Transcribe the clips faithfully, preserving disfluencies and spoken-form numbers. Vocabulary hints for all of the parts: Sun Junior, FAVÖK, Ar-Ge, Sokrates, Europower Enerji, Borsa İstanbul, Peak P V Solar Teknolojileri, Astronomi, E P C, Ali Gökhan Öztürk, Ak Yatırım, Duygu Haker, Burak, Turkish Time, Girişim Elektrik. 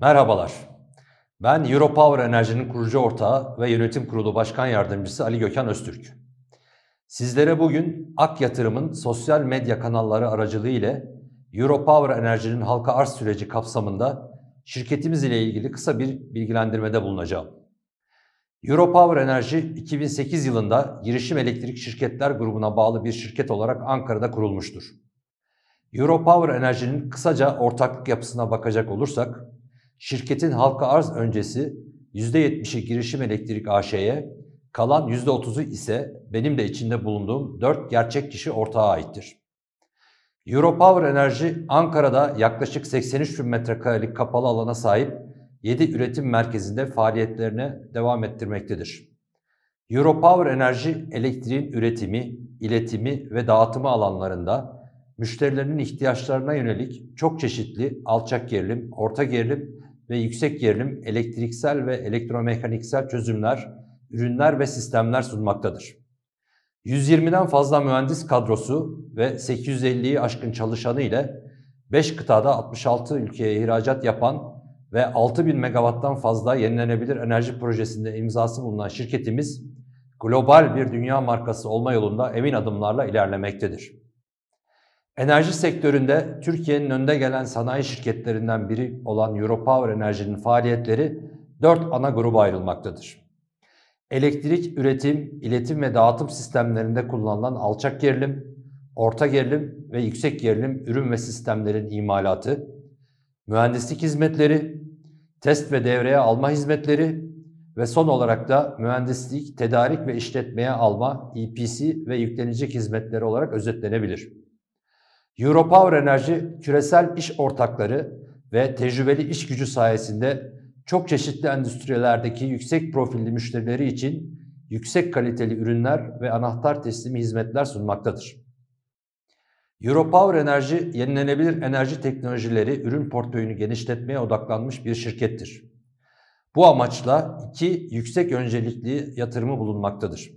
Merhabalar, ben Europower Enerji'nin kurucu ortağı ve yönetim kurulu başkan yardımcısı Ali Gökhan Öztürk. Sizlere bugün Ak Yatırım'ın sosyal medya kanalları aracılığı ile Europower Enerji'nin halka arz süreci kapsamında şirketimiz ile ilgili kısa bir bilgilendirmede bulunacağım. Europower Enerji iki bin sekiz yılında Girişim Elektrik Şirketler grubuna bağlı bir şirket olarak Ankara'da kurulmuştur. Europower Enerji'nin kısaca ortaklık yapısına bakacak olursak, şirketin halka arz öncesi yüzde yetmiş'i Girişim Elektrik A Ş'ye, kalan yüzde otuzu ise benim de içinde bulunduğum dört gerçek kişi ortağa aittir. Europower Enerji, Ankara'da yaklaşık seksen üç bin metrekarelik kapalı alana sahip yedi üretim merkezinde faaliyetlerine devam ettirmektedir. Europower Enerji, elektriğin üretimi, iletimi ve dağıtımı alanlarında müşterilerinin ihtiyaçlarına yönelik çok çeşitli alçak gerilim, orta gerilim ve yüksek gerilim elektriksel ve elektromekaniksel çözümler, ürünler ve sistemler sunmaktadır. yüz yirmi'den fazla mühendis kadrosu ve sekiz yüz elli'yi aşkın çalışanı ile beş kıtada altmış altı ülkeye ihracat yapan ve altı bin megawatt'tan fazla yenilenebilir enerji projesinde imzası bulunan şirketimiz, global bir dünya markası olma yolunda emin adımlarla ilerlemektedir. Enerji sektöründe Türkiye'nin önde gelen sanayi şirketlerinden biri olan Europower Enerji'nin faaliyetleri dört ana gruba ayrılmaktadır. Elektrik, üretim, iletim ve dağıtım sistemlerinde kullanılan alçak gerilim, orta gerilim ve yüksek gerilim ürün ve sistemlerin imalatı, mühendislik hizmetleri, test ve devreye alma hizmetleri ve son olarak da mühendislik, tedarik ve işletmeye alma (E P C) ve yüklenecek hizmetleri olarak özetlenebilir. Europower Enerji, küresel iş ortakları ve tecrübeli iş gücü sayesinde çok çeşitli endüstrilerdeki yüksek profilli müşterileri için yüksek kaliteli ürünler ve anahtar teslimi hizmetler sunmaktadır. Europower Enerji, yenilenebilir enerji teknolojileri ürün portföyünü genişletmeye odaklanmış bir şirkettir. Bu amaçla iki yüksek öncelikli yatırımı bulunmaktadır.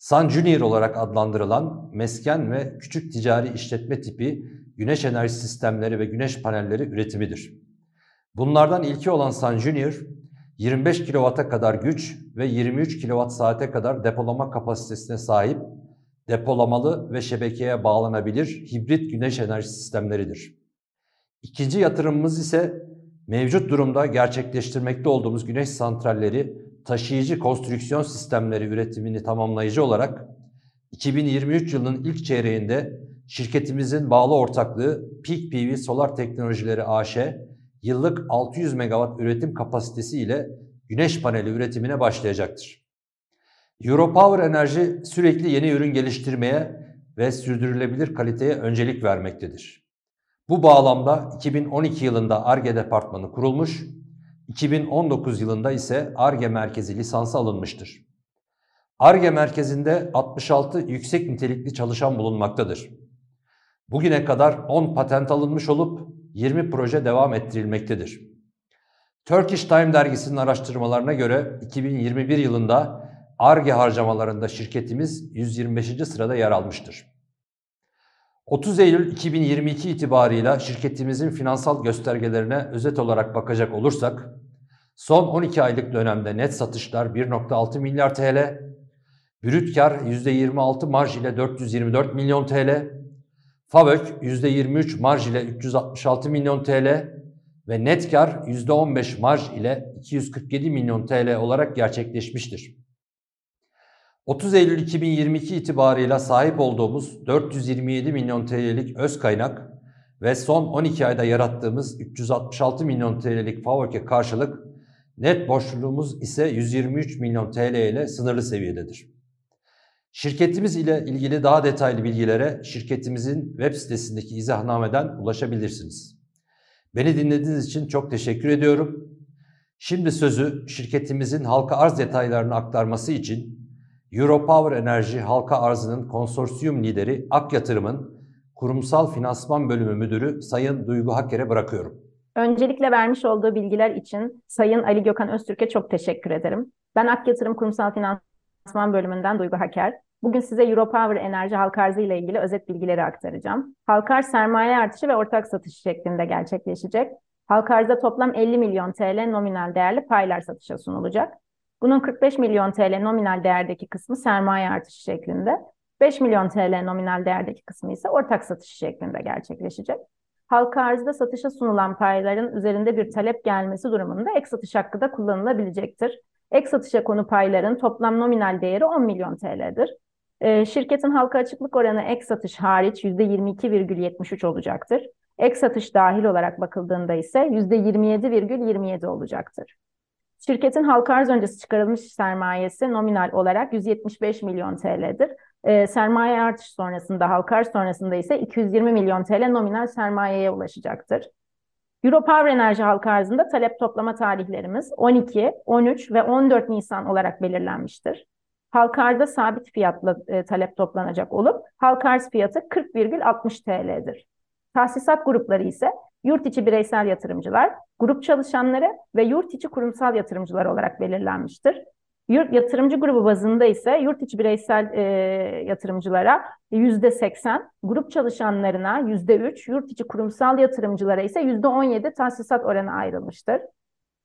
Sun Junior olarak adlandırılan mesken ve küçük ticari işletme tipi güneş enerji sistemleri ve güneş panelleri üretimidir. Bunlardan ilki olan Sun Junior, yirmi beş kilovata kadar güç ve yirmi üç kilowatt saate kadar depolama kapasitesine sahip, depolamalı ve şebekeye bağlanabilir hibrit güneş enerji sistemleridir. İkinci yatırımımız ise mevcut durumda gerçekleştirmekte olduğumuz güneş santralleri taşıyıcı konstrüksiyon sistemleri üretimini tamamlayıcı olarak iki bin yirmi üç yılının ilk çeyreğinde şirketimizin bağlı ortaklığı Peak P V Solar Teknolojileri A Ş yıllık altı yüz megawatt üretim kapasitesi ile güneş paneli üretimine başlayacaktır. Europower Enerji sürekli yeni ürün geliştirmeye ve sürdürülebilir kaliteye öncelik vermektedir. Bu bağlamda iki bin on iki yılında Ar-Ge departmanı kurulmuş, iki bin on dokuz yılında ise Ar-Ge merkezi lisansa alınmıştır. Ar-Ge merkezinde altmış altı yüksek nitelikli çalışan bulunmaktadır. Bugüne kadar on patent alınmış olup yirmi proje devam ettirilmektedir. Turkish Time dergisinin araştırmalarına göre iki bin yirmi bir yılında Ar-Ge harcamalarında şirketimiz yüz yirmi beşinci sırada yer almıştır. otuz Eylül iki bin yirmi iki itibarıyla şirketimizin finansal göstergelerine özet olarak bakacak olursak, son on iki aylık dönemde net satışlar bir nokta altı milyar T L, brüt kar yüzde yirmi altı marj ile dört yüz yirmi dört milyon T L, FAVÖK yüzde yirmi üç marj ile üç yüz altmış altı milyon T L ve net kar yüzde on beş marj ile iki yüz kırk yedi milyon T L olarak gerçekleşmiştir. otuz Eylül iki bin yirmi iki itibarıyla sahip olduğumuz dört yüz yirmi yedi milyon T L'lik öz kaynak ve son on iki ayda yarattığımız üç yüz altmış altı milyon T L'lik FAVÖK'e karşılık net borçluluğumuz ise yüz yirmi üç milyon T L ile sınırlı seviyededir. Şirketimiz ile ilgili daha detaylı bilgilere şirketimizin web sitesindeki izahnameden ulaşabilirsiniz. Beni dinlediğiniz için çok teşekkür ediyorum. Şimdi sözü şirketimizin halka arz detaylarını aktarması için Europower Enerji halka arzının konsorsiyum lideri Ak Yatırım'ın Kurumsal Finansman Bölümü Müdürü Sayın Duygu Haker'e bırakıyorum. Öncelikle vermiş olduğu bilgiler için Sayın Ali Gökhan Öztürk'e çok teşekkür ederim. Ben Ak Yatırım Kurumsal Finansman Bölümünden Duygu Haker. Bugün size Europower Enerji halka arzı ile ilgili özet bilgileri aktaracağım. Halka arz sermaye artışı ve ortak satış şeklinde gerçekleşecek. Halka arzda toplam elli milyon T L nominal değerli paylar satışa sunulacak. Bunun kırk beş milyon T L nominal değerdeki kısmı sermaye artışı şeklinde, beş milyon T L nominal değerdeki kısmı ise ortak satışı şeklinde gerçekleşecek. Halka arzda satışa sunulan payların üzerinde bir talep gelmesi durumunda ek satış hakkı da kullanılabilecektir. Ek satışa konu payların toplam nominal değeri on milyon T L'dir. E, şirketin halka açıklık oranı ek satış hariç yüzde yirmi iki virgül yetmiş üç olacaktır. Ek satış dahil olarak bakıldığında ise yüzde yirmi yedi virgül yirmi yedi olacaktır. Şirketin halka arz öncesi çıkarılmış sermayesi nominal olarak yüz yetmiş beş milyon T L'dir. E, sermaye artış sonrasında, halka arz sonrasında ise iki yüz yirmi milyon T L nominal sermayeye ulaşacaktır. Europower Enerji halka arzında talep toplama tarihlerimiz on iki, on üç ve on dört Nisan olarak belirlenmiştir. Halka arzda sabit fiyatla e, talep toplanacak olup halka arz fiyatı kırk virgül altmış T L'dir. Tahsisat grupları ise yurt içi bireysel yatırımcılar, grup çalışanları ve yurt içi kurumsal yatırımcılar olarak belirlenmiştir. Yurt yatırımcı grubu bazında ise yurt içi bireysel e, yatırımcılara yüzde seksen, grup çalışanlarına yüzde üç, yurt içi kurumsal yatırımcılara ise yüzde on yedi tahsisat oranı ayrılmıştır.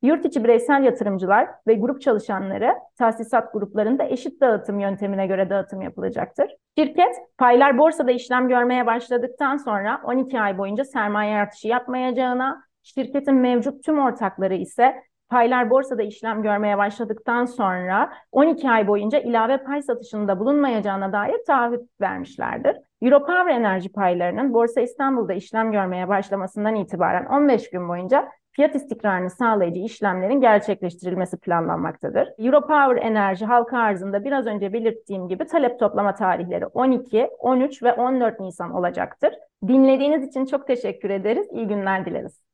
Yurt içi bireysel yatırımcılar ve grup çalışanları tahsisat gruplarında eşit dağıtım yöntemine göre dağıtım yapılacaktır. Şirket, paylar borsada işlem görmeye başladıktan sonra on iki ay boyunca sermaye artışı yapmayacağına, şirketin mevcut tüm ortakları ise paylar borsada işlem görmeye başladıktan sonra on iki ay boyunca ilave pay satışında bulunmayacağına dair taahhüt vermişlerdir. Europower Enerji paylarının Borsa İstanbul'da işlem görmeye başlamasından itibaren on beş gün boyunca fiyat istikrarını sağlayıcı işlemlerin gerçekleştirilmesi planlanmaktadır. Europower Enerji halka arzında biraz önce belirttiğim gibi talep toplama tarihleri on iki, on üç ve on dört Nisan olacaktır. Dinlediğiniz için çok teşekkür ederiz. İyi günler dileriz.